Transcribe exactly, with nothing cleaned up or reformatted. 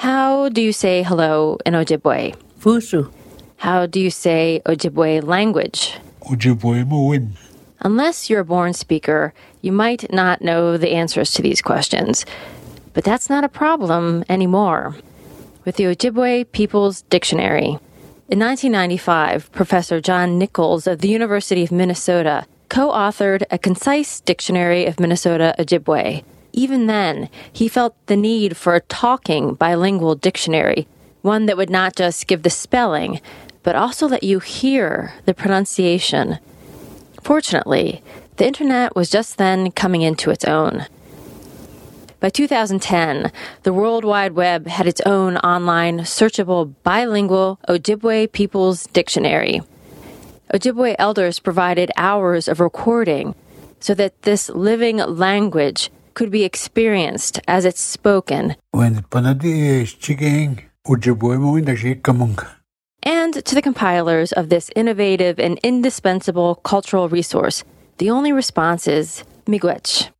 How do you say hello in Ojibwe? Fusu. How do you say Ojibwe language? Ojibwe Mowin. Unless you're a born speaker, you might not know the answers to these questions. But that's not a problem anymore. With the Ojibwe People's Dictionary. In nineteen ninety-five, Professor John Nichols of the University of Minnesota co-authored a concise dictionary of Minnesota Ojibwe. Even then, he felt the need for a talking bilingual dictionary, one that would not just give the spelling, but also let you hear the pronunciation. Fortunately, the internet was just then coming into its own. By two thousand ten, the World Wide Web had its own online, searchable, bilingual Ojibwe People's Dictionary. Ojibwe elders provided hours of recording so that this living language could be experienced as it's spoken. And to the compilers of this innovative and indispensable cultural resource, the only response is miigwech.